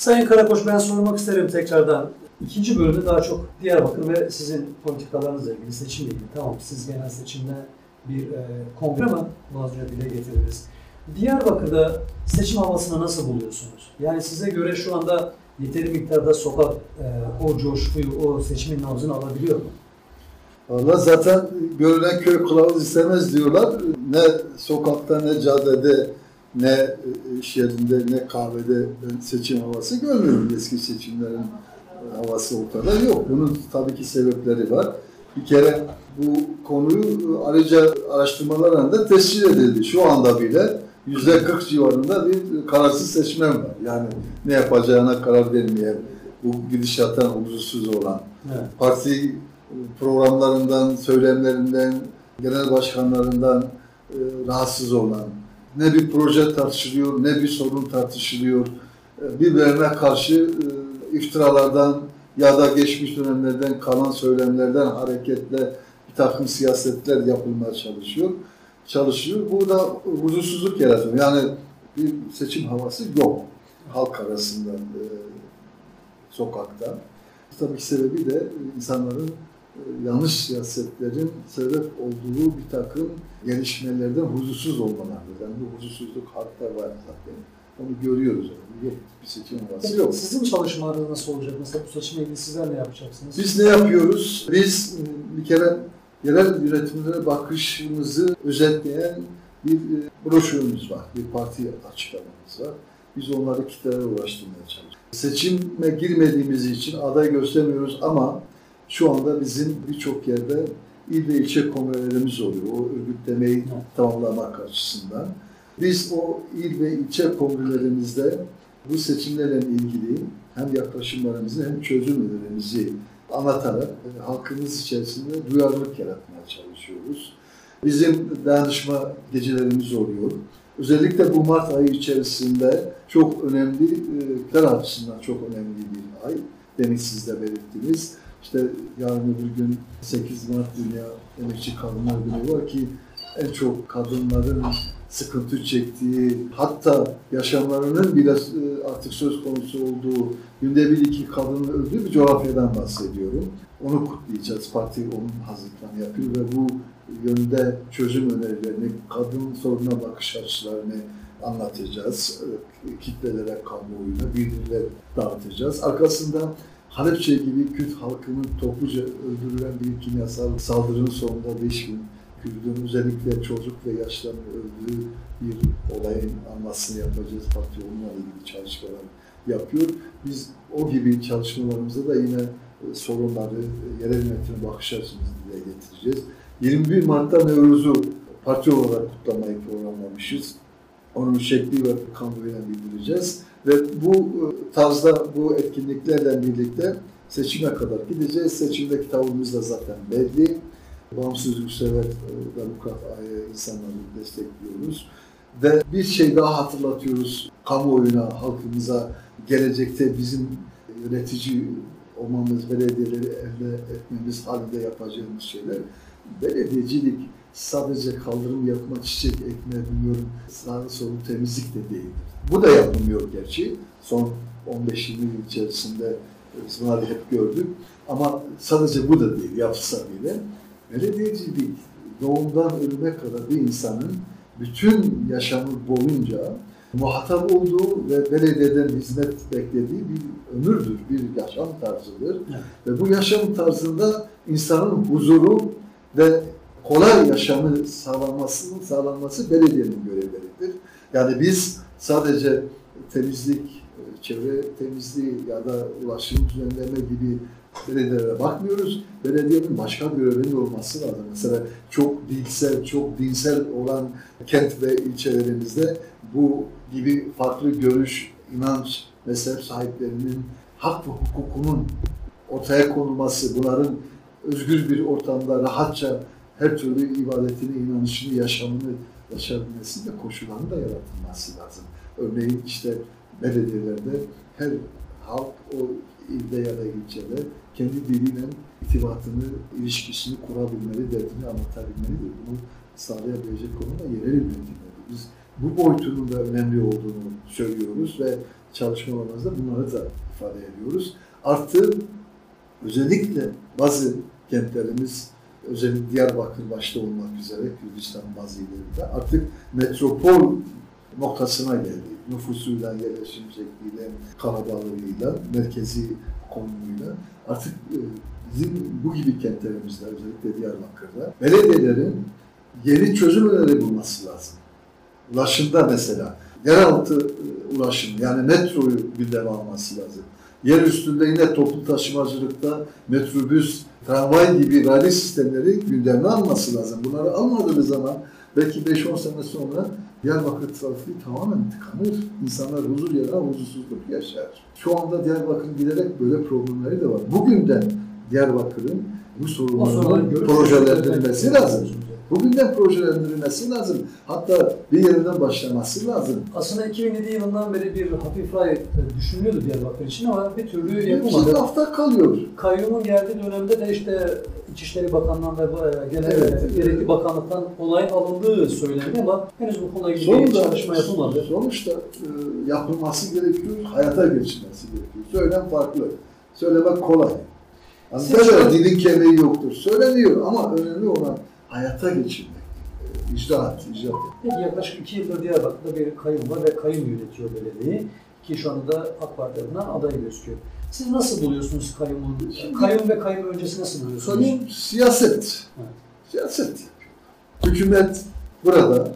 Sayın Karakoç, ben sormak isterim tekrardan. İkinci bölümde daha çok Diyarbakır ve sizin politikalarınızla ilgili, seçimle ilgili. Tamam, siz genel seçimle bir kongre ama bazı dile getiririz. Diyarbakır'da seçim havasını nasıl buluyorsunuz? Yani size göre şu anda yeteri miktarda sokak o coşkuyu, o seçimin nabzını alabiliyor mu? Valla zaten görülen köy kılavuz istemez diyorlar. Ne sokakta, ne caddede, ne iş yerinde, ne kahvede ben seçim havası görmüyorum. Eski seçimlerin havası o kadar yok. Bunun tabii ki sebepleri var. Bir kere bu konuyu ayrıca araştırmalarla da tescil edildi. Şu anda bile %40 civarında bir kararsız seçmen var. Yani ne yapacağına karar vermeyen, bu gidişattan huzursuz olan, evet, parti programlarından, söylemlerinden, genel başkanlarından rahatsız olan, ne bir proje tartışılıyor, ne bir sorun tartışılıyor, birbirine karşı iftiralardan ya da geçmiş dönemlerden kalan söylemlerden hareketle bir takım siyasetler yapılmaya çalışıyor. Bu da huzursuzluk yaratıyor. Yani bir seçim havası yok halk arasında, sokakta. Tabii ki sebebi de insanların yanlış siyasetlerin sebep olduğu bir takım gelişmelerden huzursuz olmalardır. Yani bu huzursuzluk halkta var zaten. Onu görüyoruz. Yani. Yok, bir seçim havası yok. Sizin çalışmalarınız nasıl olacak? Mesela bu seçimle ilgili sizler ne yapacaksınız? Biz ne yapıyoruz? Biz bir kere yerel yönetimlere bakışımızı özetleyen bir broşürümüz var. Bir parti açıklamamız var. Biz onları kitlelere ulaştırmaya çalışıyoruz. Seçime girmediğimiz için aday göstermiyoruz ama şu anda bizim birçok yerde il ve ilçe kongrelerimiz oluyor. O örgütlemeyi tamamlamak açısından. Biz o il ve ilçe kongrelerimizde bu seçimlerle ilgili hem yaklaşımlarımızı hem çözüm önerilerimizi anlatarak halkımız içerisinde duyarlılık yaratmaya çalışıyoruz. Bizim dayanışma gecelerimiz oluyor. Özellikle bu Mart ayı içerisinde çok önemli, karar açısından çok önemli bir ay. Demin siz de belirttiniz. İşte yarın öbür gün 8 Mart Dünya Emekçi Kadınlar Günü var ki en çok kadınların sıkıntı çektiği, hatta yaşamlarının bile artık söz konusu olduğu, günde bir iki kadının öldüğü bir coğrafyadan bahsediyorum. Onu kutlayacağız. Parti onun hazırlıklarını yapıyor ve bu yönde çözüm önerilerini, kadın sorununa bakış açılarını anlatacağız. Kitlelere, kamuoyuna bilgiler dağıtacağız. Arkasından Halepçe gibi Kürt halkının topluca öldürülen bir kimyasal saldırının sonunda 5.000 Kürt'ün özellikle çocuk ve yaşlıların öldüğü bir olayın anlatsını yapacağız. Parti onunla ilgili çalışmalar yapıyor. Biz o gibi çalışmalarımızda da yine sorunları, yerel yönetime bakış açımızı dile getireceğiz. 21 Mart'ta Nevruz'u parti olarak kutlamayı programlamışız. Onun şekli ve kamuoyuna bildireceğiz. Ve bu tarzda, bu etkinliklerle birlikte seçime kadar gideceğiz. Seçimdeki tavrımız da zaten belli. Bağımsızlıksever, demokrat insanları destekliyoruz. Ve bir şey daha hatırlatıyoruz kamuoyuna, halkımıza. Gelecekte bizim yönetici olmamız, belediyeleri elde etmemiz halinde yapacağımız şeyler. Belediyecilik sadece kaldırım yapma, çiçek ekme, bilmiyorum, sağ solu temizlik de değildir. Bu da yapılmıyor gerçi. Son 15-20 yıl içerisinde biz bunları hep gördük. Ama sadece bu da değil, yapsa bile. Belediyecilik doğumdan ölüme kadar bir insanın bütün yaşamı boyunca muhatap olduğu ve belediyeden hizmet beklediği bir ömürdür, bir yaşam tarzıdır. Evet. Ve bu yaşam tarzında insanın huzuru ve kolay yaşamı sağlanması belediyenin görevleridir. Yani biz sadece temizlik, çevre temizliği ya da ulaşım düzenleme gibi belediyelere bakmıyoruz. Belediyenin başka görevinin olması lazım. Mesela çok dilsel, çok dinsel olan kent ve ilçelerimizde bu gibi farklı görüş, inanç, mezhep sahiplerinin hak ve hukukunun ortaya konulması, bunların özgür bir ortamda rahatça her türlü ibadetini, inanışını, yaşamını yaşayabilmesi ve koşullarını da yaratılması lazım. Örneğin işte belediyelerde her halk o ilde ya da ilçede kendi diliyle irtibatını, ilişkisini kurabilmeli, derdini anlatabilmelidir. Bunu sağlayabilecek konuma yerel yönetimleri. Biz bu boyutunun da önemli olduğunu söylüyoruz ve çalışmalarımızda bunları da ifade ediyoruz. Artı özellikle bazı kentlerimiz, özellikle Diyarbakır başta olmak üzere Kürdistan bazı illerinde artık metropol noktasına geldi. Nüfusuyla, yerleşim şekliyle, kalabalığıyla, merkezi konumuyla. Artık bizim bu gibi kentlerimizde, özellikle Diyarbakır'da belediyelerin yeni çözüm öneri bulması lazım. Ulaşımda mesela, yeraltı ulaşım, yani metroyu gündeme alması lazım. Yer üstünde yine toplu taşımacılıkta metrobüs, tramvay gibi raylı sistemleri gündeme alması lazım. Bunları almadığı zaman belki 5-10 sene sonra Diyarbakır trafiği tamamen tıkanır. İnsanlar huzur yerine huzursuzluk yaşar. Şu anda Diyarbakır'ın giderek böyle problemleri de var. Bugünden Diyarbakır'ın bu sorunlarını projelendirilmesi lazım. Bugünden projelendirilmesi lazım. Hatta bir yerinden başlaması lazım. Aslında 2007 yılından beri bir hafif ray düşünülüyordu Diyarbakır için ama bir türlü yapılmadı. Bir hafta kalıyor. Kayyumun geldiği dönemde de işte İçişleri Bakanlığı'ndan ve genel gerekli bakanlıktan olayın alındığı söyleniyor ama henüz bu konuyla ilgili bir çalışma yapılmadı. Sonuçta yapılması gerekiyor, hayata geçilmesi gerekiyor. Söylem farklı. Söylemek kolay. Aslında dilin kemiği yoktur. Söyleniyor ama önemli olan hayata geçirmek, icraat. Peki yaklaşık 2 yıldır Diyarbakır'da bir kayyum var ve kayyum yönetiyor belediyeyi ki şu anda da AK Parti adına aday gözüküyor. Siz nasıl buluyorsunuz kayyumu? Kayyum ve kayyum öncesi nasıl buluyorsunuz? Kayyum siyaset. Evet. Siyaset yapıyor. Hükümet burada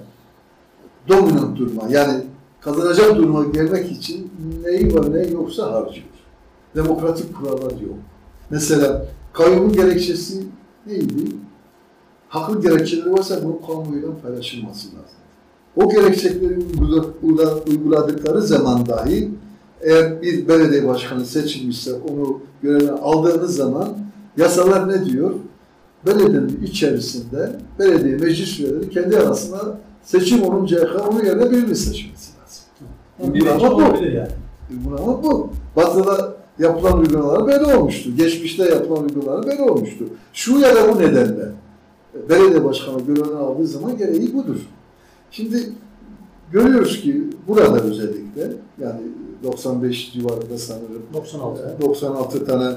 dominant durma, yani kazanacak duruma gelmek için neyi var ne yoksa harcıyor. Demokratik kurallar yok. Mesela kayyumun gerekçesi neydi? Haklı gerekçeleri varsa bunun kamuoyuyla paylaşılması lazım. O gerekçeleri uyguladıkları zaman dahi eğer bir belediye başkanı seçilmişse onu görevine aldığınız zaman yasalar ne diyor? Belediyenin içerisinde belediye meclis üyeleri kendi arasında seçim olunca onun yerine birini seçmesi lazım. Uygulama bu. Batı'da yapılan uygulamalar böyle olmuştu. Geçmişte yapılan uygulamalar böyle olmuştu. Şu ya da bu nedenle belediye başkanı görevden aldığı zaman gereği budur. Şimdi görüyoruz ki burada özellikle yani 95 civarında sanırım 96 tane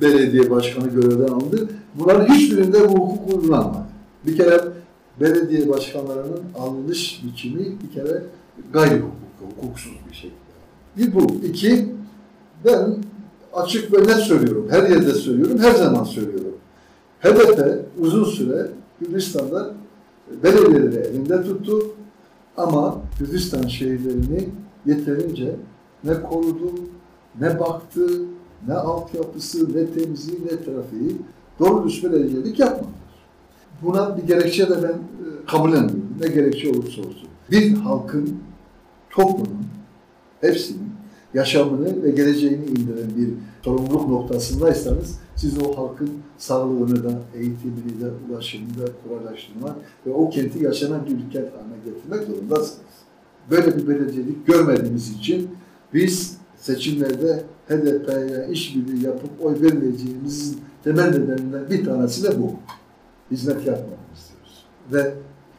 belediye başkanı görevden alındı. Bunların hiçbirinde bu hukuk uygulanmadı. Bir kere belediye başkanlarının alınış biçimi bir kere gayri hukuksuz bir şey. Bir bu. 2, ben açık ve net söylüyorum. Her yerde söylüyorum, her zaman söylüyorum. HDP uzun süre Kürdistan'da belediyeleri elinde tuttu ama Kürdistan şehirlerini yeterince ne korudu, ne baktı, ne altyapısı, ne temizliği, ne trafiği doğru düz belediyelik yapmadı. Buna bir gerekçe de ben kabul etmiyorum. Ne gerekçe olursa olsun. Bir halkın, toplumun, hepsinin yaşamını ve geleceğini indiren bir sorumluluk noktasındaysanız siz o halkın sağlığını da, eğitimini de, ulaşımını da kolaylaştırmak ve o kenti yaşanan bir kent haline getirmek zorundasınız. Böyle bir belediyelik görmediğimiz için biz seçimlerde HDP'ye işbirliği yapıp oy vermeyeceğimizin temel nedenlerinden bir tanesi de bu. Hizmet yapmamızı istiyoruz. Ve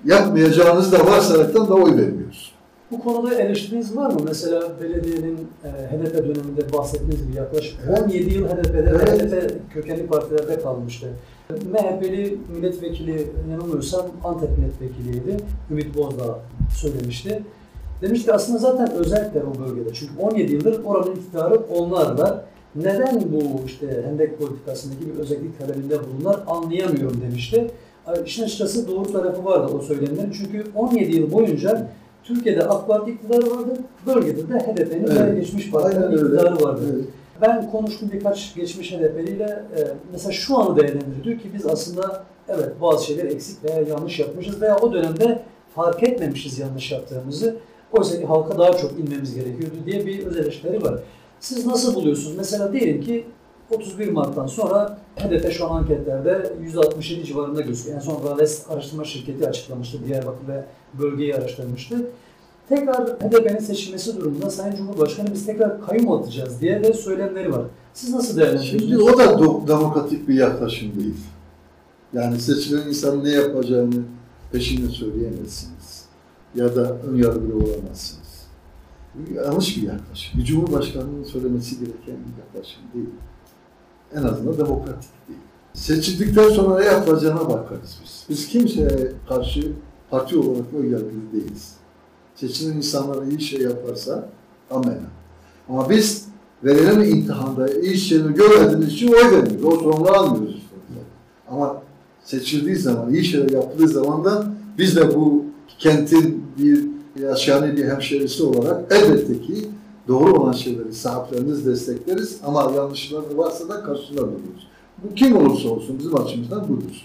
yapmayacağınız da varsaraktan da oy vermiyoruz. Bu konuda eleştiriniz var mı? Mesela belediyenin HDP döneminde bahsettiğiniz gibi yaklaşık 17 yıl HDP'de HDP kökenli partilerde kalmıştı. MHP'li milletvekili, yanılmıyorsam Antep milletvekiliydi, Ümit Bozdağ söylemişti. Demişti aslında zaten özellikle o bölgede. Çünkü 17 yıldır oranın iktidarı onlarla. Neden bu işte hendek politikasındaki bir özellik talebinde bulunlar anlayamıyorum demişti. İşin açıkçası doğru tarafı vardı o söylemlerin. Çünkü 17 yıl boyunca Türkiye'de AK Parti iktidarı vardı, bölgede de HDP'nin geçmiş partilerin iktidarı vardı. Evet. Ben konuştum birkaç geçmiş HDP'liyle, mesela şu anı değerlendiriyor ki biz aslında evet bazı şeyler eksik veya yanlış yapmışız veya o dönemde fark etmemişiz yanlış yaptığımızı. Oysa ki halka daha çok inmemiz gerekiyordu diye bir öz eleştiri var. Siz nasıl buluyorsunuz? Mesela diyelim ki 31 Mart'tan sonra HDP şu an anketlerde %67 civarında gözüküyor. En son Rales araştırma şirketi açıklamıştı, Diyarbakır ve bölgeyi araştırmıştı. Tekrar HDP'nin seçilmesi durumunda Sayın Cumhurbaşkanı biz tekrar kayyum atacağız diye de söylemleri var. Siz nasıl değerlendiriyorsunuz? Şimdi o da demokratik bir yaklaşım değil. Yani seçilen insanın ne yapacağını peşinde söyleyemezsiniz. ya da ön yargılı olamazsınız. Yanlış bir yaklaşım. Bir Cumhurbaşkanı'nın söylemesi gereken bir yaklaşım değil. En azından demokratik değil. Seçildikten sonra ne yapacağına bakarız biz. Biz kimseye karşı parti olarak ön yargılı değiliz. Seçilen insanlara iyi şey yaparsa amena. Ama biz verilen imtihanda iyi şeyleri görmediğimiz için oy veriyoruz. O sorunu almıyoruz. Ama seçildiği zaman, iyi şeyler yaptığı zaman da biz de bu kentin bir yaşayan bir hemşerisi olarak elbette ki doğru olan şeyleri sahiplerimiz destekleriz ama yanlışları varsa da karşılarız. Bu kim olursa olsun bizim açımızdan budur.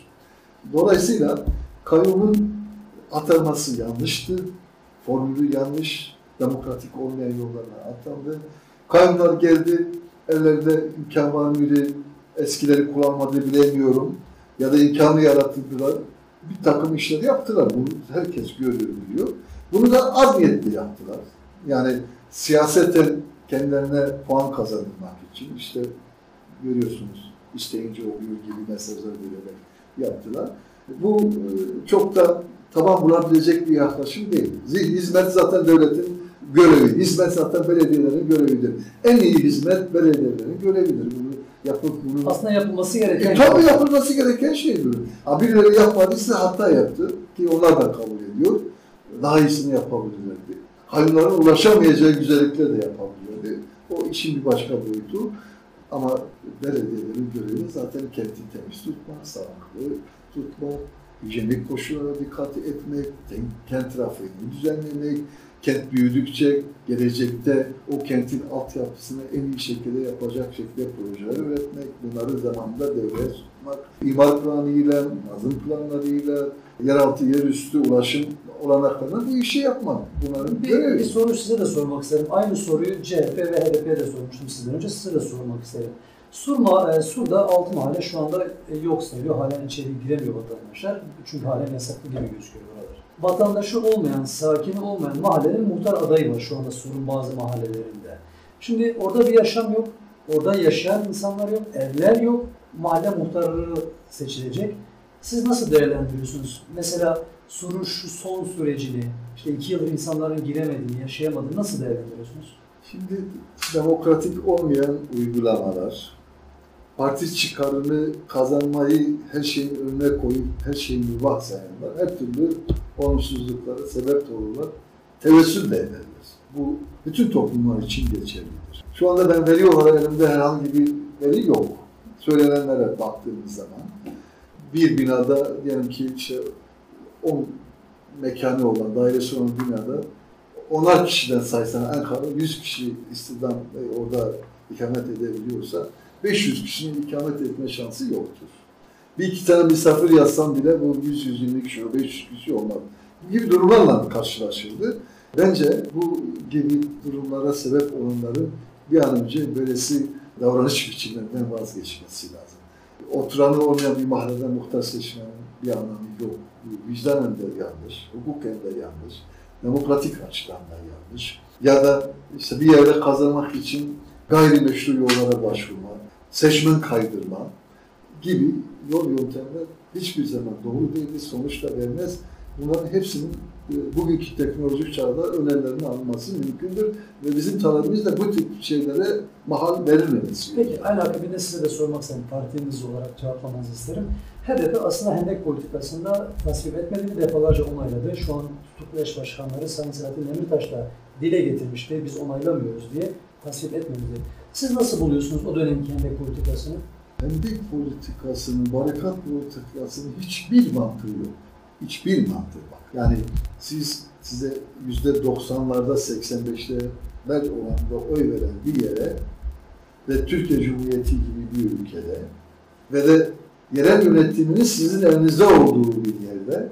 Dolayısıyla kayyumun atanması yanlıştı, formülü yanlış, demokratik olmayan yollarla atandı. Kayyumlar geldi, ellerinde imkan var mıydı, eskileri kullanmadı bilemiyorum ya da imkanı yarattılar. Bir takım işleri yaptılar. Bunu herkes görüyor, biliyor. Bunu da az niyetli yaptılar. Yani siyaseten kendilerine puan kazanmak için işte görüyorsunuz isteyince oluyor gibi mesajlar vererek yaptılar. Bu çok da taban bulabilecek bir yaklaşım değil. Hizmet zaten devletin görevi. Hizmet zaten belediyelerin görevidir. En iyi hizmet belediyelerin görevidir. Bunu aslında yapılması gereken şey. Tabii yapılması gereken şey bu. Ha, birileri yapmadıysa hata yaptı ki onlar da kabul ediyor. Daha iyisini yapabilirlerdi. Hayırlara ulaşamayacağı güzellikler de yapabilirlerdi. O işin bir başka boyutu. Ama belediyelerin görevi zaten kenti temiz tutmak, sağlıklı tutmak, hijyenik koşullara dikkat etmek, kent trafiğini düzenlemek, kent büyüdükçe gelecekte o kentin altyapısını en iyi şekilde yapacak şekilde projeler üretmek, bunları zamanında devreye sokmak, imar planıyla, nazım planlarıyla, yeraltı, yerüstü, ulaşım olanaklarına bu işi yapmak. Bunların bir soru size de sormak isterim. Aynı soruyu CHP ve HDP'ye de sormuştum sizden önce, size de sormak isterim. Sur'da altı mahalle şu anda yok sayılıyor, halen içeri giremiyor vatandaşlar çünkü halen yasaklı gibi gözüküyor buralar. Vatandaşı olmayan, sakini olmayan mahallenin muhtar adayı var şu anda Sur'un bazı mahallelerinde. Şimdi orada bir yaşam yok, orada yaşayan insanlar yok, evler yok, mahalle muhtarları seçilecek. Siz nasıl değerlendiriyorsunuz? Mesela Sur'un şu son sürecini, işte 2 yıldır insanların giremediğini, yaşayamadığını nasıl değerlendiriyorsunuz? Şimdi demokratik olmayan uygulamalar, parti çıkarını kazanmayı her şeyin önüne koyup her şeyin mübah sayanlar, her türlü olumsuzluklara sebep olurlar, tevessül de ederler. Bu bütün toplumlar için geçerlidir. Şu anda ben veri olarak elimde herhangi bir veri yok. Söylenenlere baktığımız zaman bir binada diyelim ki işte 10 mekanı olan, dairesi olan binada 10'ar kişiden saysan Ankara'da 100 kişi istihdam orada ikamet edebiliyorsa 500 kişinin ikamet etme şansı yoktur. Bir iki tane misafir yazsam bile bu 100-120 kişi, 500 kişi olmaz. Bu gibi durumlarla karşılaşıldı. Bence bu gibi durumlara sebep olanların bir an önce böylesi davranış biçimlerinden vazgeçmesi lazım. Oturanı olmayan bir mahallede muhtar seçmenin bir anlamı yok. Vicdanen de yanlış, hukuken de yanlış. Demokratik açıdan da yanlış. Ya da işte bir yerde kazanmak için gayrimeşru yollara başvurma, seçmen kaydırma gibi yol yöntemler hiçbir zaman doğru değil, sonuç da vermez. Bunların hepsinin bugünkü teknolojik çağda önerilerini alınması mümkündür ve bizim talebimiz de bu tip şeylere mahal verilmemesi. Peki, aynı akabinde size de sormak istedim, partimiz olarak cevaplamanızı isterim. HDP aslında hendek politikasında tasvip etmediğini defalarca onayladı. Şu an tutuklu eş başkanları Sayın Selahattin Demirtaş'la dile getirmişti, biz onaylamıyoruz diye tasvip etmedi. Siz nasıl buluyorsunuz o dönemki hendek politikasını? Hendek politikasını, barikat politikasının hiçbir mantığı yok. Hiçbir mantığı bak. Yani size %90'larda, 85'lerde oranda oy veren bir yere ve Türkiye Cumhuriyeti gibi bir ülkede ve de yerel yönetiminin sizin elinizde olduğu bir yerde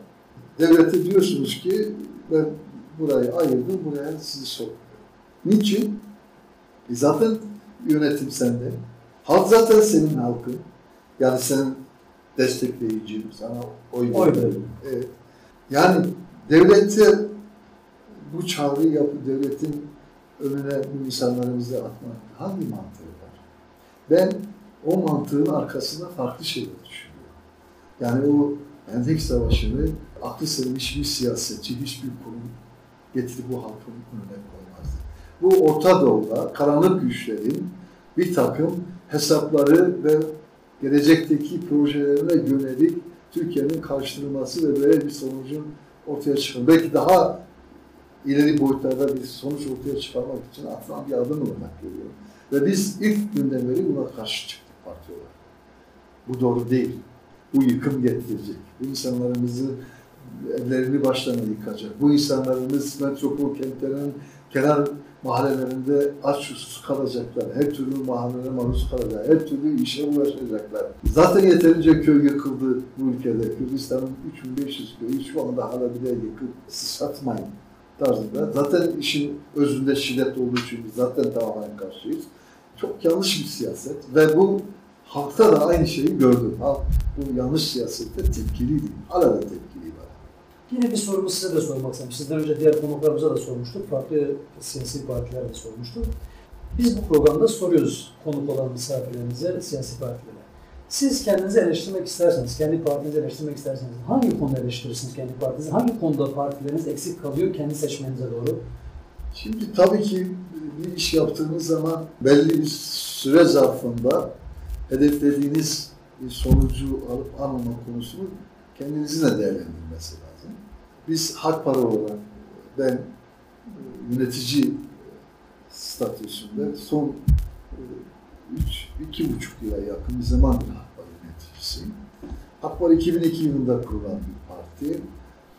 devlete diyorsunuz ki ben burayı ayırdım, buraya sizi soktum. Niçin? Zaten yönetim sende. Halk zaten senin halkın. Yani senin destekleyicim, sana oy veriyorum. Evet. Yani devlete bu çağrıyı yapıp devletin önüne bu insanlarımızı atmak hangi mantığı var? Ben o mantığın arkasında farklı şeyler düşünüyorum. Yani o hendek savaşını aklı sırrı hiçbir siyasetçi, hiçbir kurum getirip bu halkın önüne koymazdı. Bu Orta Doğu'da karanlık güçlerin bir takım hesapları ve gelecekteki projelerine yönelik Türkiye'nin karşılanması ve böyle bir sonucun ortaya çıkması. Belki daha ileri boyutlarda bir sonuç ortaya çıkarmak için atılan bir adım olarak görüyorum. Ve biz ilk günden beri buna karşı çıktık parti olarak. Bu doğru değil. Bu yıkım getirecek. Bu insanlarımızı evlerini başlarına yıkacak. Bu insanlarımız metropol kentlerin kenar mahallelerinde aç susuz kalacaklar. Her türlü mahallelere maruz kalacaklar. Her türlü işe ulaşacaklar. Zaten yeterince köy yıkıldı bu ülkede. Kürdistan'ın 3500 köyü şu anda hala bile yıkıp satmayın tarzında. Zaten işin özünde şiddet olduğu için biz zaten tamamen karşıyız. Çok yanlış bir siyaset ve bu halkta da aynı şeyi gördüm. Halk bu yanlış siyasette tepkiliydi. Hala da tepkiliydi. Yine bir sorumu size de sormak istedim. Sizden önce diğer konuklarımıza da sormuştuk. Farklı siyasi partiler de sormuştuk. Biz bu programda soruyoruz konuk olan misafirlerimize, siyasi partilere. Siz kendinizi eleştirmek isterseniz, kendi partinizi eleştirmek isterseniz, hangi konuda eleştirirsiniz kendi partinizi? Hangi konuda partileriniz eksik kalıyor kendi seçmenize doğru? Şimdi tabii ki bir iş yaptığınız zaman belli bir süre zarfında hedeflediğiniz sonucu alıp almama konusunu kendinizin de değerlendirmesi lazım. Biz HAK-PAR olarak ben yönetici statüsünde son 2,5 yıla yakın bir zamandır HAK-PAR yöneticisiyim. HAK-PAR 2002 yılında kurulan bir parti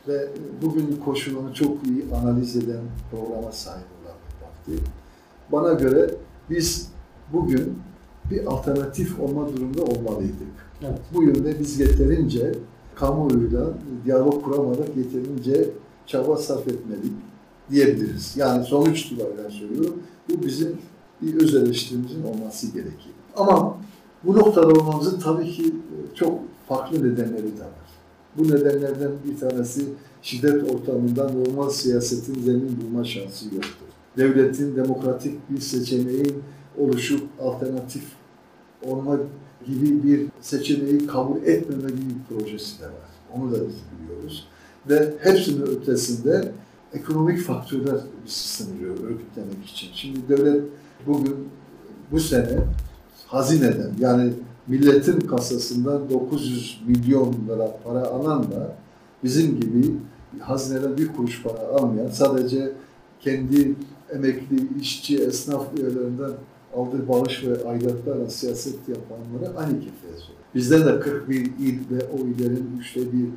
ve bugünün koşullarını çok iyi analiz eden programa sahip olan bir parti. Bana göre biz bugün bir alternatif olma durumunda olmalıydık. Evet. Bu yönde biz yeterince kamuoyuyla diyalog kuramadık, yeterince çaba sarf etmedik diyebiliriz. Yani sonuç itibariyle söylüyorum. Bu bizim bir öz eleştirimizin olması gerekir. Ama bu noktada olmamızın tabii ki çok farklı nedenleri de var. Bu nedenlerden bir tanesi şiddet ortamından normal siyasetin zemin bulma şansı yoktur. Devletin demokratik bir seçeneğin oluşup alternatif olma gibi bir seçeneği kabul etmeme gibi bir projesi de var. Onu da biz biliyoruz. Ve hepsinin ötesinde ekonomik faktörler bizi sınırıyor örgütlemek için. Şimdi devlet bugün bu sene hazineden yani milletin kasasından 900 milyon lira para alan da bizim gibi hazineden bir kuruş para almayan sadece kendi emekli, işçi, esnaf üyelerinden aldığı bağış ve aidatlarla siyaset yapanlara aynı kefeye soruyor. Bizde de 41 il ve o illerin 1/3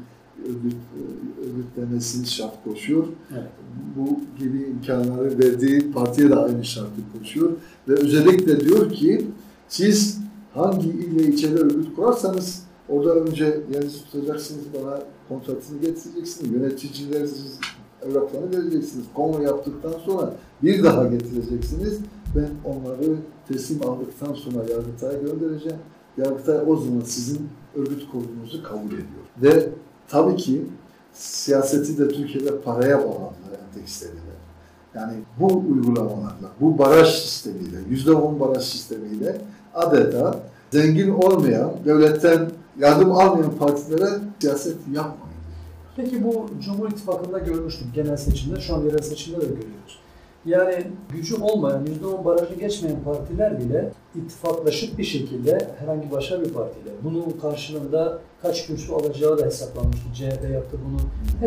örgütlemesini şart koşuyor. Evet. Bu gibi imkanları verdiği partiye de aynı şartı koşuyor. Ve özellikle diyor ki siz hangi il ve ilçede örgüt kurarsanız orada önce yerinizi tutacaksınız, bana kontratını getireceksiniz, yöneticileriniz evraklarını vereceksiniz. Konvo yaptıktan sonra bir daha getireceksiniz. Ben onları teslim aldıktan sonra Yargıtay'a göndereceğim. Yargıtay o zaman sizin örgüt kurduğunuzu kabul ediyor. Ve tabii ki siyaseti de Türkiye'de paraya bağlandılar, endekslerine. Yani bu uygulamalarla, bu baraj sistemiyle, %10 baraj sistemiyle adeta zengin olmayan, devletten yardım almayan partilere siyaset yapmayın. Peki bu Cumhur İttifakı'nda görmüştük genel seçimde, şu an yerel seçimde de görüyoruz. Yani gücü olmayan, %10 barajı geçmeyen partiler bile ittifaklaşıp bir şekilde herhangi başka bir partiyle. Bunun karşılığında kaç kürsü alacağı da hesaplanmıştı. CHP yaptı bunu,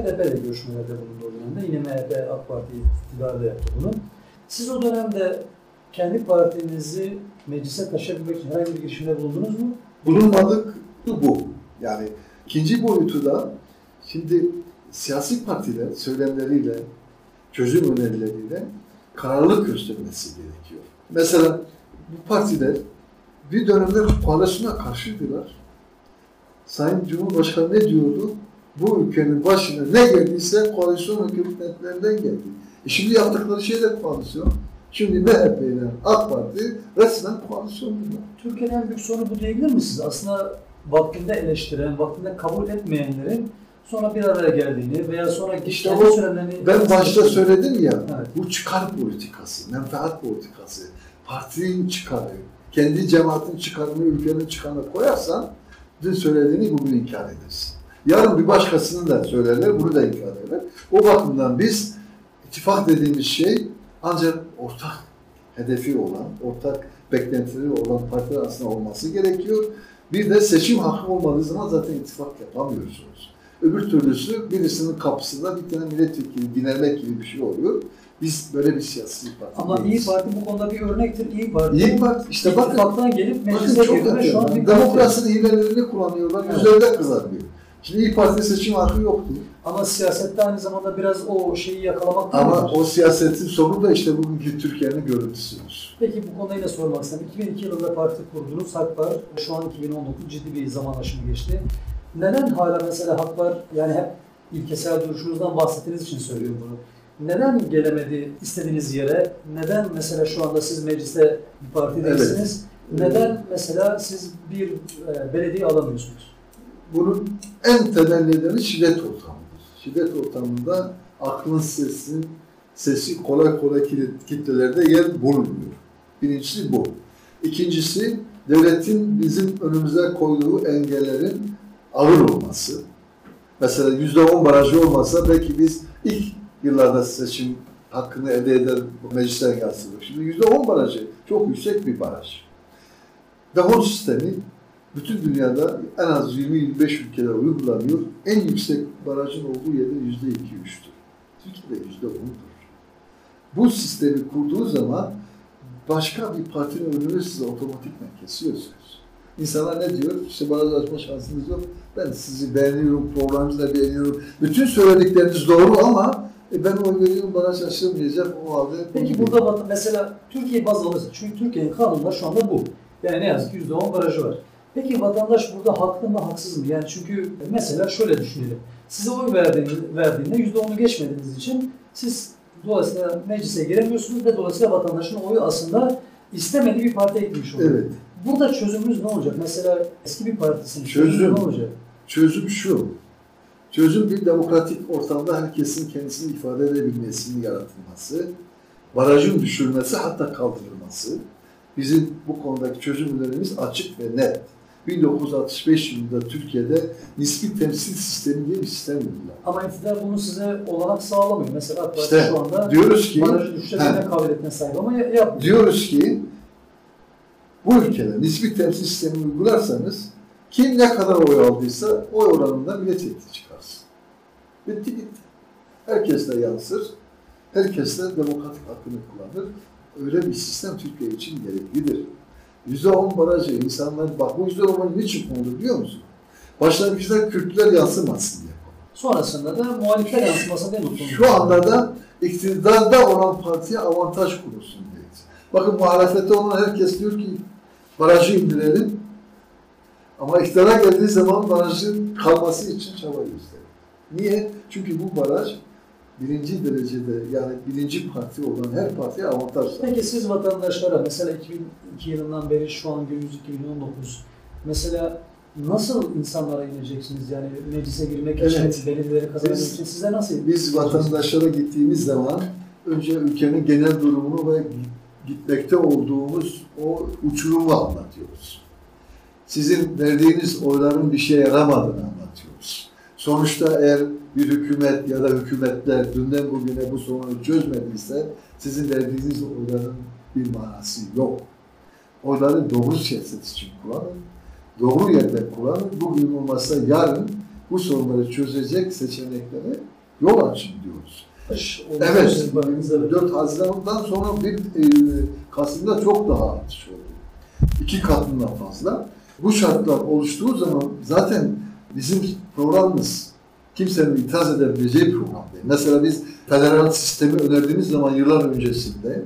HDP'yle görüşmelerde bulundu o dönemde. Yine MHP, AK Parti iktidarda yaptı bunu. Siz o dönemde kendi partinizi meclise taşıyabilmek için herhangi bir girişimde bulundunuz mu? Bulunmadık bu. Yani ikinci boyutu da şimdi siyasi partiler söylemleriyle, çözüm önerileriyle kararlılık göstermesi gerekiyor. Mesela bu partiler bir dönemde koalisyona karşıydılar. Sayın Cumhurbaşkanı ne diyordu? Bu ülkenin başına ne geldiyse koalisyon hükümetlerinden geldi. Şimdi yaptıkları şey de koalisyon. Şimdi MHP ile AK Parti resmen koalisyon. Türkiye'nin en büyük sorunu bu diyebilir misiniz? Aslında vaktinde eleştiren, vaktinde kabul etmeyenlerin sonra bir araya geldiğini veya sonra işte o, ben başta söyledim ya, evet. Bu çıkar politikası, menfaat politikası, partinin çıkarı, kendi cemaatin çıkarını, ülkenin çıkarını koyarsan dün söylediğini bugün inkar edersin. Yarın bir başkasını da söylerler, bunu da inkar ederler. O bakımdan biz ittifak dediğimiz şey ancak ortak hedefi olan, ortak beklentileri olan partiler aslında olması gerekiyor. Bir de seçim hakkı olmadığı zaman zaten ittifak yapamıyorsunuz. Öbür türlüsü birisinin kapısında bir tane milletvekili dinlemek gibi bir şey oluyor. Biz böyle bir siyasi parti ama değiliz. İYİ Parti bu konuda bir örnektir. İYİ Parti. İYİ Parti işte bakın, gelip meclise girdiler. Şu an demokrasinin ilerlerini kullanıyorlar. Evet. Yüzlerinde kızarıyor. Şimdi İYİ Parti'de seçim hakkı yoktu. Ama siyasette aynı zamanda biraz o şeyi yakalamak da ama o siyasetin sorunu da işte bugünkü Türkiye'nin görüntüsüdür. Peki bu konuyu da sormak istedim. 2002 yılında parti kurdunuz. HAK-PAR şu an 2019 ciddi bir zaman aşımı geçti. Neden hala mesela HAK-PAR, yani hep ilkesel duruşunuzdan bahsettiğiniz için söylüyorum bunu. Neden gelemedi istediğiniz yere? Neden mesela şu anda siz mecliste bir parti değilsiniz? Evet. Neden mesela siz bir belediye alamıyorsunuz? Bunun en temel nedeni şiddet ortamıdır. Şiddet ortamında aklın sesi kolay kolay kitlelerde yer bulunmuyor. Birincisi bu. İkincisi devletin bizim önümüze koyduğu engellerin ağır olması. Mesela %10 barajı olmasa belki biz ilk yıllarda seçim hakkını elde eden meclisten yansıdık. Şimdi %10 barajı çok yüksek bir baraj. Ve o sistemi bütün dünyada en az 20-25 ülkede uygulanıyor. En yüksek barajın olduğu yerde %2-3'tür. Türkiye'de %10'dur. Bu sistemi kurduğu zaman başka bir partinin önünü size otomatikman kesiyorsunuz. İnsanlar ne diyor? İşte baraj açma şansınız yok. Ben sizi beğeniyorum, programınızı da beğeniyorum. Bütün söyledikleriniz doğru ama ben o görüyorum, baraj açılmayacak o halde. Peki burada mesela Türkiye baz alırsa, çünkü Türkiye'nin kanunları şu anda bu. Yani ne yazık ki %10 barajı var. Peki vatandaş burada haklı mı, haksız mı? Yani çünkü mesela şöyle düşünelim. Size oy verdiğinde %10'u geçmediğiniz için siz dolayısıyla meclise giremiyorsunuz ve dolayısıyla vatandaşın oyu aslında istemediği bir partiye gitmiş oluyor. Evet. Burada çözümümüz ne olacak? Mesela eski bir partisinin çözümü ne olacak? Çözüm şu. Çözüm bir demokratik ortamda herkesin kendisini ifade edebilmesinin yaratılması, barajın düşürülmesi hatta kaldırılması. Bizim bu konudaki çözüm önerimiz açık ve net. 1965 yılında Türkiye'de nispi temsil sistemi diye bir sistem buldular. Ama iktidar bunu size olanak sağlamıyor. Mesela AK Parti işte, şu anda diyoruz ki, barajı düşürme kabiliyetine sahip ama yapmıyor. Diyoruz ki bu ülkede nispi temsil sistemini uygularsanız kim ne kadar oy aldıysa oy oranında milletvekili çıkarsın. Bitti gitti. Herkes de yansır. Herkes de demokratik hakkını kullanır. Öyle bir sistem Türkiye için gereklidir. %10 barajı insanlar, bak bu %10 niçin konulur biliyor musun? Başlangıçta Kürtler yansımasın diye. Sonrasında da muhalifler yansımasın diye mutlu. Şu anda da iktidarda olan partiye avantaj kurulsun diye. Bakın muhalefette olan herkes diyor ki barajı indirelim ama iktidara geldiği zaman barajın kalması için çaba gösterir. Niye? Çünkü bu baraj birinci derecede, yani birinci parti olan her partiye avantaj. Peki siz vatandaşlara mesela 2002 yılından beri şu an günümüz 2019 mesela nasıl insanlara ineceksiniz? Yani meclise girmek için, evet, belediyeleri kazanmak için size nasıl? Biz vatandaşlara gittiğimiz zaman önce ülkenin genel durumunu ve gitmekte olduğumuz o uçurumu anlatıyoruz. Sizin verdiğiniz oyların bir şeye yaramadığını anlatıyoruz. Sonuçta eğer bir hükümet ya da hükümetler dünden bugüne bu sorunu çözmediyse sizin verdiğiniz oyların bir manası yok. Oyları doğru siyaset için kullanın, doğru yerde kullanın. Bugün olmazsa yarın bu sorunları çözecek seçeneklere yol açın diyoruz. Evet, 4 Haziran'dan sonra 1 Kasım'da çok daha artış oldu. 2 katından fazla. Bu şartlar oluştuğu zaman zaten bizim programımız kimsenin itiraz edebileceği program değil. Mesela biz federal sistemi önerdiğimiz zaman yıllar öncesinde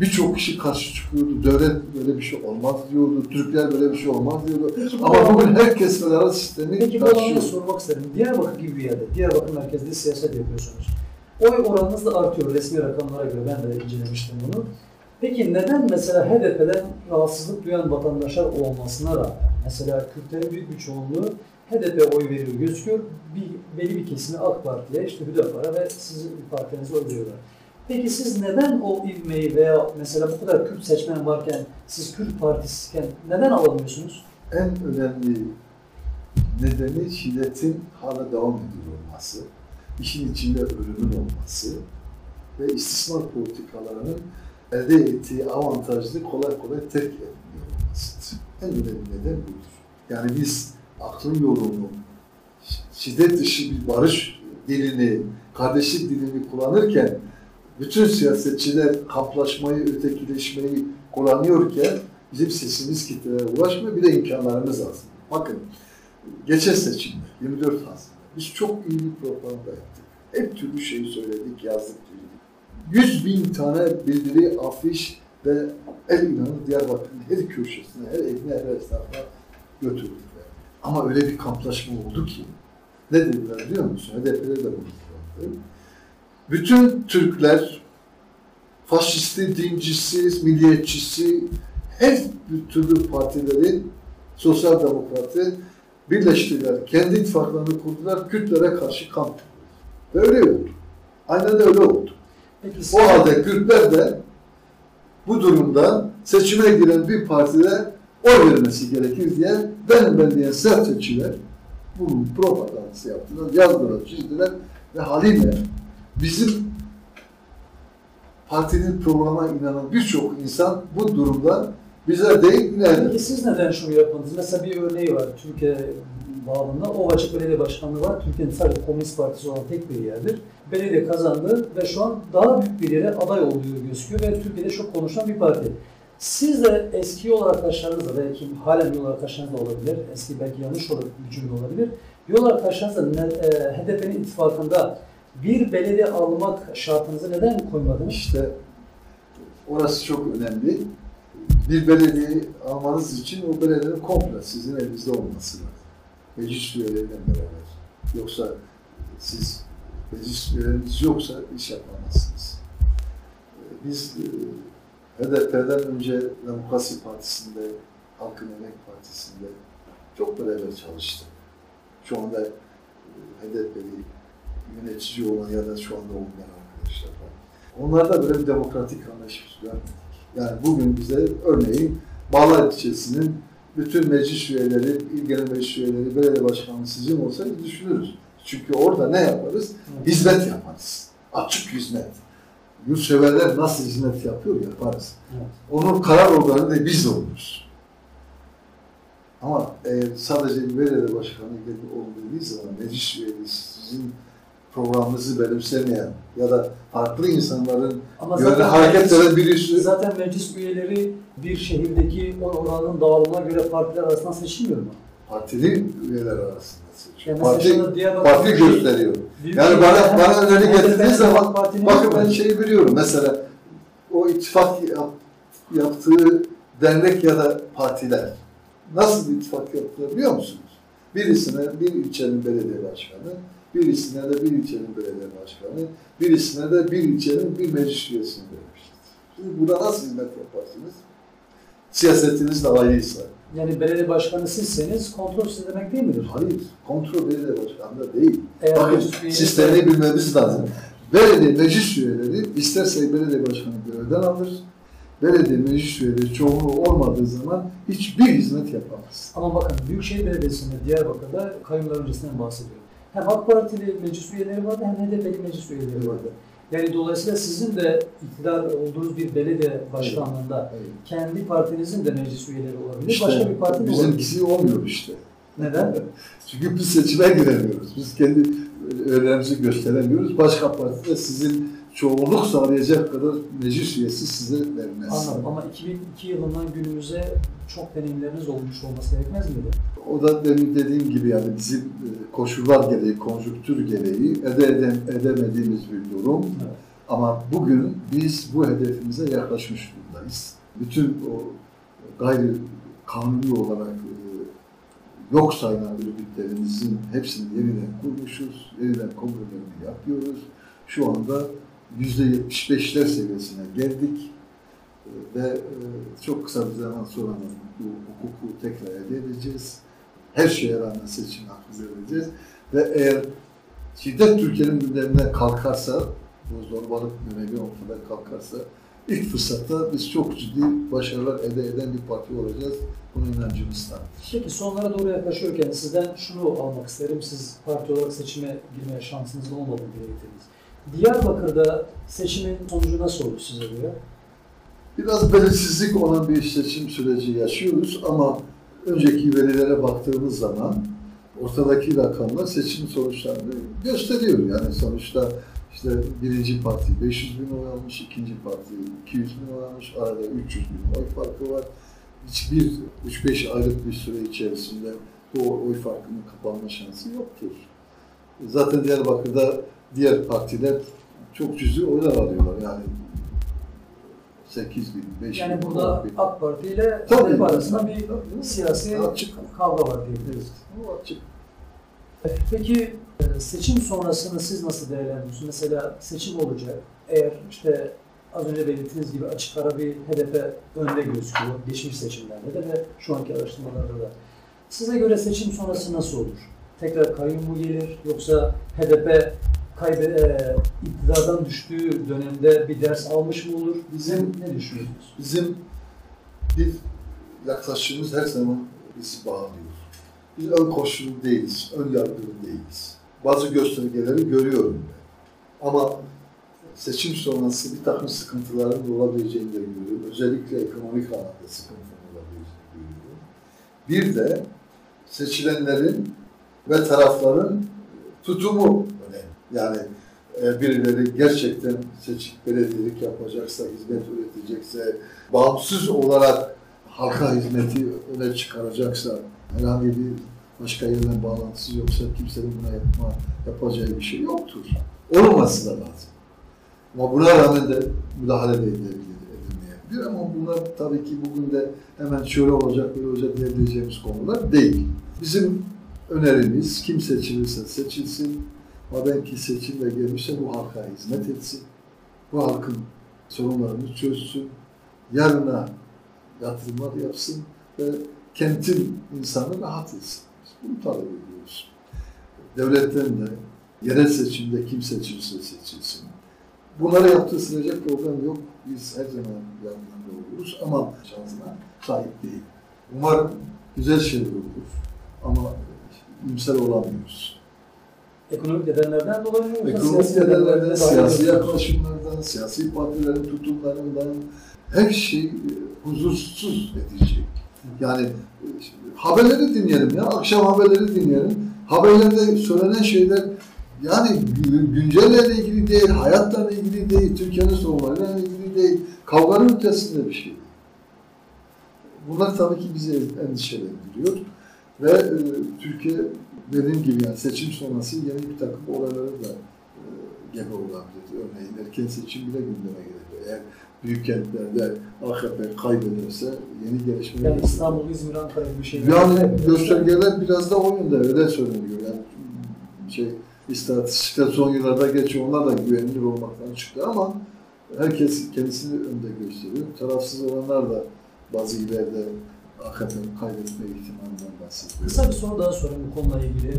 birçok kişi karşı çıkıyordu. Devlet böyle bir şey olmaz diyordu. Türkler böyle bir şey olmaz diyordu. Peki, ama bugün herkes federal sistemi karşılıyor. Peki bu alanda sormak isterim. Diyarbakır gibi bir yerde, Diyarbakır merkezde siyaset yapıyorsunuz. Oy oranınız da artıyor resmi rakamlara göre. Ben de incelemiştim bunu. Peki neden mesela HDP'den rahatsızlık duyan vatandaşlar olmasına rağmen mesela Kürtlerin büyük bir çoğunluğu HDP oy veriyor gözüküyor. Belli bir kesimi AK Parti'ye, işte Hüdapar'a ve sizin partinize oy veriyorlar. Peki siz neden o ivmeyi veya mesela bu kadar Kürt seçmen varken siz Kürt partisizken neden alamıyorsunuz? En önemli nedeni şiddetin hala devam ediyor olması. İşin içinde ölümün olması ve istismar politikalarının elde ettiği avantajlı kolay kolay terk etmiyor olmasıdır. En önemli neden budur. Yani biz aklın yolunu, şiddet dışı bir barış dilini, kardeşlik dilini kullanırken, bütün siyasetçiler kamplaşmayı, ötekileşmeyi kullanıyorken bizim sesimiz kitlelere ulaşmıyor, bir de imkanlarımız az. Bakın, geçen seçimde, 24 Haziran'da biz çok iyi bir propaganda yaptık. Hep türlü şeyi söyledik, yazdık, girdik. 100.000 tane bildiri, afiş ve el ilanı Diyarbakır'ın her köşesine, her evine, her esnafına götürdüler. Ama öyle bir kamplaşma oldu ki, ne dediler biliyor musun? HDP'de de bunu. Bütün Türkler, faşisti, dincisi, milliyetçisi, her türlü partilerin, sosyal demokratı birleştiler, kendi ittifaklarını kurdular, Kürtlere karşı kamp kurdular. Ve öyle oldu. Aynen de öyle oldu. Peki, o halde Kürtler de bu durumda seçime giren bir partide oy vermesi gerekir diye ben diyen siyasetçiler bunun propagandası yaptılar, yazdılar, çizdiler ve haliyle bizim partinin programına inanan birçok insan bu durumda bize değil ilerler. Peki siz neden şunu yapmadınız? Mesela bir örneği var Türkiye bağımında. Ovacık Belediye Başkanlığı var. Türkiye'nin sadece Komünist Partisi olan tek bir yerdir. Belediye kazandı ve şu an daha büyük bir yere aday olduğu gözüküyor ve Türkiye'de çok konuşulan bir parti. Siz de eski yol arkadaşlarınızla, belki halen yol arkadaşlarınızla olabilir, eski belki yanlış olarak bir cümle olabilir. Yol arkadaşlarınızla HDP'nin ittifakında bir belediye almak şartınızı neden koymadınız? İşte orası çok önemli. Bir belediye almanız için o belediyenin komple sizin elinizde olması lazım. Meclis üyeleriyle beraber. Yoksa siz meclis üyeleriniz yoksa iş yapamazsınız. Biz HDP'den önce Demokrasi Partisi'nde, Halkın Emek Partisi'nde çok beraber çalıştık. Şu anda HDP'li yönetici olan ya da şu anda olmayan arkadaşlar var. Onlarda böyle bir demokratik anlaşmış görmedik. Yani bugün bize örneğin Bağlar ilçesinin bütün meclis üyeleri, il genel meclis üyeleri, belediye başkanlığı sizin olsa düşünürüz. Çünkü orada ne yaparız? Hizmet yaparız. Açık hizmet. Yurtseverler nasıl hizmet yapıyor yaparız. Onun karar organı da biz oluruz. Ama sadece bir belediye başkanı gibi olduğu zaman meclis üyeleri sizin programımızı benimsemeyen ya da farklı insanların yönüne hareket eden birisi. Zaten meclis üyeleri bir şehirdeki oranın dağılımına göre partiler arasında seçilmiyor mu? Partili üyeler arasında seçiliyor. Yani parti gösteriyor. Yani bana öneri getirdiği zaman bakın ben şeyi biliyorum. Mesela o ittifak yaptığı dernek ya da partiler nasıl bir ittifak yaptılar biliyor musunuz? Birisine bir ilçenin belediye başkanı, birisine de bir ilçenin belediye başkanı, birisine de bir ilçenin bir meclis üyesini vermiştir. Şimdi burada nasıl hizmet yaparsınız? Siyasetiniz de ayrıysa. Yani belediye başkanı sizseniz kontrol siz demek değil midir? Hayır, kontrol belediye başkanında değil. Bakın sistemi bilmemiz lazım. Belediye meclis üyeleri isterse belediye başkanı görevden alır. Belediye meclis üyeleri çoğunluğu olmadığı zaman hiçbir hizmet yapamaz. Ama bakın Büyükşehir Belediyesi'nde Diyarbakır'da kayınlar öncesinden bahsediyorum. Hem AK Partili meclis üyeleri vardı hem HDP'li meclis üyeleri vardı. Yani dolayısıyla sizin de iktidar olduğunuz bir belediye başkanlığında kendi partinizin de meclis üyeleri olabilir. İşte, başka bir parti de olabilir. Bizimkisi olmuyor işte. Neden? Çünkü biz seçime giremiyoruz. Biz kendi öğrenimizi gösteremiyoruz. Başka parti de sizin çoğunluk sağlayacak kadar meclis üyesi size vermez. Anladım ama 2002 yılından günümüze çok deneyimleriniz olmuş olması gerekmez miydi? O da demin dediğim gibi yani bizim koşullar gereği, konjüktür gereği edemediğimiz bir durum. Evet. Ama bugün biz bu hedefimize yaklaşmış durumdayız. Bütün o gayri kanuni olarak yok sayılan örgütlerimizin hepsini yeniden kurmuşuz, yeniden kongrelerini yapıyoruz. Şu anda %75'ler seviyesine geldik ve çok kısa bir zaman sonra bu hukuku tekrar elde edeceğiz. Her şeye rağmen seçim hakkı vereceğiz ve eğer şiddet Türkiye'nin gündemine kalkarsa, bu zorbalık gündemi ortadan kalkarsa ilk fırsatta biz çok ciddi başarılar elde eden bir parti olacağız. Buna inancımız var. Peki sonlara doğru yaklaşıyorken sizden şunu almak isterim. Siz parti olarak seçime girmeye şansınız olmadığını belirttiniz. Diyarbakır'da seçimin sonucu nasıl olur size göre? Biraz belirsizlik olan bir seçim süreci yaşıyoruz ama önceki verilere baktığımız zaman ortadaki rakamlar seçim sonuçlarını gösteriyor. Yani sonuçta işte birinci parti 500 bin oy almış, ikinci parti 200 bin oy almış, arada 300 bin oy farkı var. Hiçbir 3-5 aylık bir süre içerisinde bu oy farkının kapanma şansı yoktur. Zaten Diyarbakır'da diğer partiler çok cüzi oylar alıyorlar yani 8 bin, 5 bin. Yani burada bin. AK Parti ile HDP arasında bir siyasi kavga var diyebiliriz. Bu açık. Peki seçim sonrasını siz nasıl değerlendiriyorsunuz? Mesela seçim olacak. Eğer işte az önce belirttiğiniz gibi açık ara bir HDP önde gözüküyor. Geçmiş seçimlerde de ve şu anki araştırmalarda da. Size göre seçim sonrası nasıl olur? Tekrar kayyum mu gelir yoksa HDP iktidardan düştüğü dönemde bir ders almış mı olur? Bizim ne düşünüyorsunuz? Bizim bir yaklaşımımız her zaman bizi bağlıyor. Biz ön koşullu değiliz, ön yargılı değiliz. Bazı göstergeleri görüyorum ben. Ama seçim sonrası bir takım sıkıntıların da olabileceğini de görüyorum. Özellikle ekonomik anlamda sıkıntıların olabileceğini görüyorum. Bir de seçilenlerin ve tarafların tutumu önemli. Yani birileri gerçekten seçip belediyelik yapacaksa, hizmet üretecekse, bağımsız olarak halka hizmeti öne çıkaracaksa, herhangi bir başka yerden bağlantısı yoksa kimsenin buna yapacağı bir şey yoktur. Olması da lazım. Ama buna rağmen de müdahale edilebilir. Ama bunlar tabii ki bugün de hemen şöyle olacak, böyle olacak diyebileceğimiz konular değil. Bizim önerimiz kim seçilirse seçilsin, madem ki seçimle gelmişse bu halka hizmet etsin, bu halkın sorunlarını çözsün, yarına yatırımlar yapsın ve kentin insanı rahat etsin. Bunu talep ediyoruz. Devletten de yerel seçimde kim seçilirse seçilsin. Bunlara yaptığı sürece problem yok. Biz her zaman yanlarında oluruz ama şansına sahip değil. Umarım güzel şeyler olur ama ümsel olamıyoruz. Ekonomik nedenlerden dolayı mı? Ekonomik nedenlerden, siyasi yaklaşımlardan, siyasi partilerin tutumlarından her şey huzursuz edecek. Yani haberleri dinleyelim ya, akşam haberleri dinleyelim. Haberlerde söylenen şeyler yani güncellerle ilgili değil, hayatla ilgili değil, Türkiye'nin sorunlarıyla ilgili değil, kavganın ötesinde bir şey. Bunlar tabii ki bizi endişelendiriyor ve Türkiye dediğim gibi yani seçim sonrası yeni bir takım olayları da gebe olabilir. Örneğin erken seçim bile gündeme gelebilir. Eğer büyük kentlerde AKP kaybederse yeni gelişmeler... Yani İstanbul, İzmir, Ankara gibi şeyler... Yani göstergeler biraz da o yönde öyle söyleniyor. Yani istatistikler son yıllarda geç onlar da güvenilir olmaktan çıktı ama herkes kendisini önde gösteriyor. Tarafsız olanlar da bazı ileride AKP'nin kaybetme ihtimalinden bahsediyor. Kısa bir soru daha sorayım bu konuyla ilgili.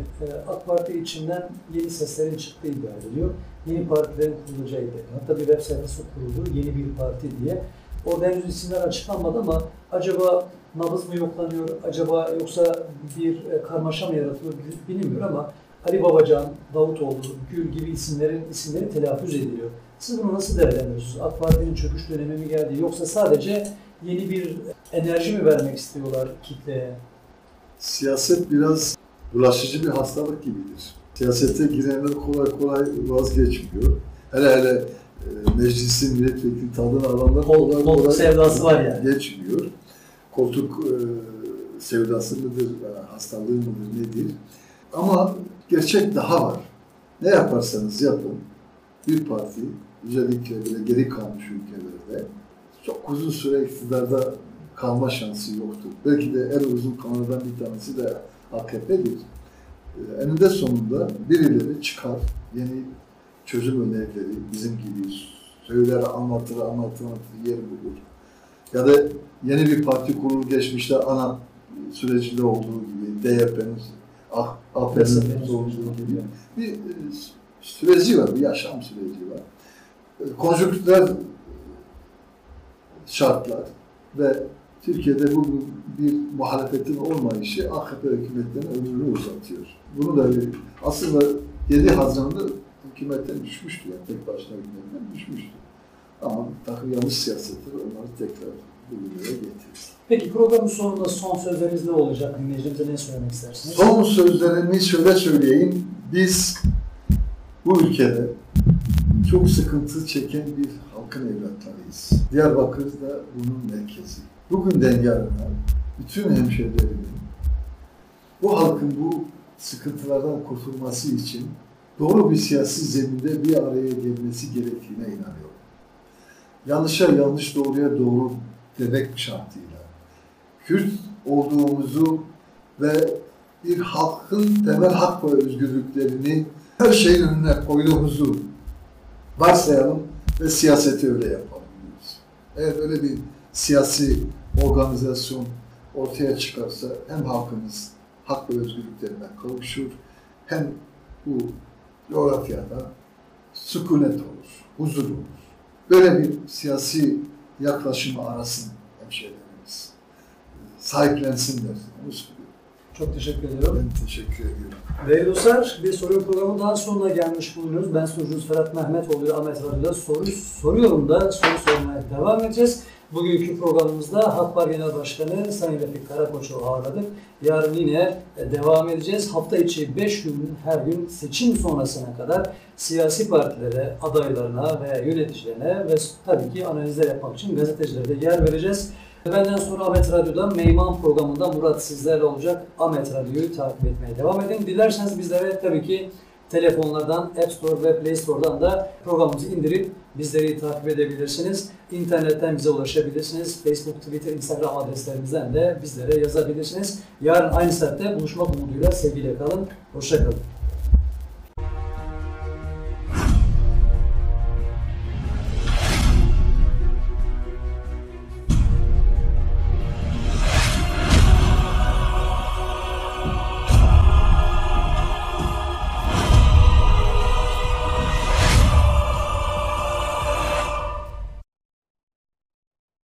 AK Parti içinden yeni seslerin çıktığı iddia ediliyor. Yeni partilerin kurulacağı iddia. Hatta bir web sayfası kuruldu, yeni bir parti diye. Orada henüz isimler açıklanmadı ama acaba nabız mı yoklanıyor, acaba yoksa bir karmaşa mı yaratılıyor bilinmiyor ama Ali Babacan, Davutoğlu, Gül gibi isimleri telaffuz ediliyor. Siz bunu nasıl değerlendiriyorsunuz? AK Parti'nin çöküş dönemi mi geldi yoksa sadece yeni bir enerji mi vermek istiyorlar kitleye? Siyaset biraz bulaşıcı bir hastalık gibidir. Siyasete girenler kolay kolay vazgeçmiyor. Hele hele meclisin milletvekili tadını alanlar kolay kolay sevdası var yani. Geçmiyor. Koltuk sevdası mıdır, hastalığı mıdır nedir? Ama gerçek daha var. Ne yaparsanız yapın, bir parti özellikle böyle geri kalmış ülkelerde çok uzun süre iktidarda kalma şansı yoktur. Belki de en uzun kanlardan bir tanesi de AKP'dir. Eninde sonunda birileri çıkar, yeni çözüm önerileri bizim gibi söyler, anlatır, yer bulur. Ya da yeni bir parti kurulur geçmişte ana sürecinde olduğu gibi, DYP'nin, APS'nin olduğu gibi bir süreci var, bir yaşam süreci var. Konjüktürler şartlar ve Türkiye'de bugün bir muhalefetin olmayışı AKP hükümetlerinin ömrünü uzatıyor. Bunu da aslında 7 Haziran'da hükümetten düşmüştü, yani tek başına hükümetten düşmüştü. Ama takım yanlış siyasetler onları tekrar bugünlere getirdi. Peki programın sonunda son sözleriniz ne olacak? Dinleyicilerimize ne söylemek istersiniz? Son sözlerimi şöyle söyleyeyim. Biz bu ülkede çok sıkıntı çeken bir halkın evlatlarıyız. Diyarbakır da bunun merkezi. Bugünden yarına bütün hemşehrilerimin bu halkın bu sıkıntılardan kurtulması için doğru bir siyasi zeminde bir araya gelmesi gerektiğine inanıyorum. Yanlışa yanlış, doğruya doğru demek şartıyla Kürt olduğumuzu ve bir halkın temel hak ve özgürlüklerini her şeyin önüne koyduğumuzu varsayalım ve siyaseti öyle yapalım diyoruz. Eğer öyle bir siyasi organizasyon ortaya çıkarsa hem halkımız hak ve özgürlüklerine kavuşur, hem bu coğrafyada sükunet olur, huzur olur. Böyle bir siyasi yaklaşımı arasın hemşehrilerimiz, sahiplensinler. Çok teşekkür ediyorum. Ben teşekkür ediyorum. Değerli dostlar, bir soru programı daha sonuna gelmiş bulunuyoruz. Ben sunucunuz Ferhat Mehmetoğlu, Ahmet Ali'yle soru sormaya devam edeceğiz. Bugünkü programımızda HAK-PAR Genel Başkanı Sayın Refik Karakoç'u ağırladık. Yarın yine devam edeceğiz. Hafta içi 5 gün, her gün seçim sonrasına kadar siyasi partilere, adaylarına ve yöneticilerine ve tabii ki analizler yapmak için gazetecilere de yer vereceğiz. Benden sonra Ahmet Radyo'da Meyman programında Murat sizlerle olacak. Ahmet Radyo'yu takip etmeye devam edin. Dilerseniz bizlere tabii ki telefonlardan, App Store ve Play Store'dan da programımızı indirip bizleri takip edebilirsiniz. İnternetten bize ulaşabilirsiniz. Facebook, Twitter, Instagram adreslerimizden de bizlere yazabilirsiniz. Yarın aynı saatte buluşmak umuduyla sevgiyle kalın. Hoşça kalın.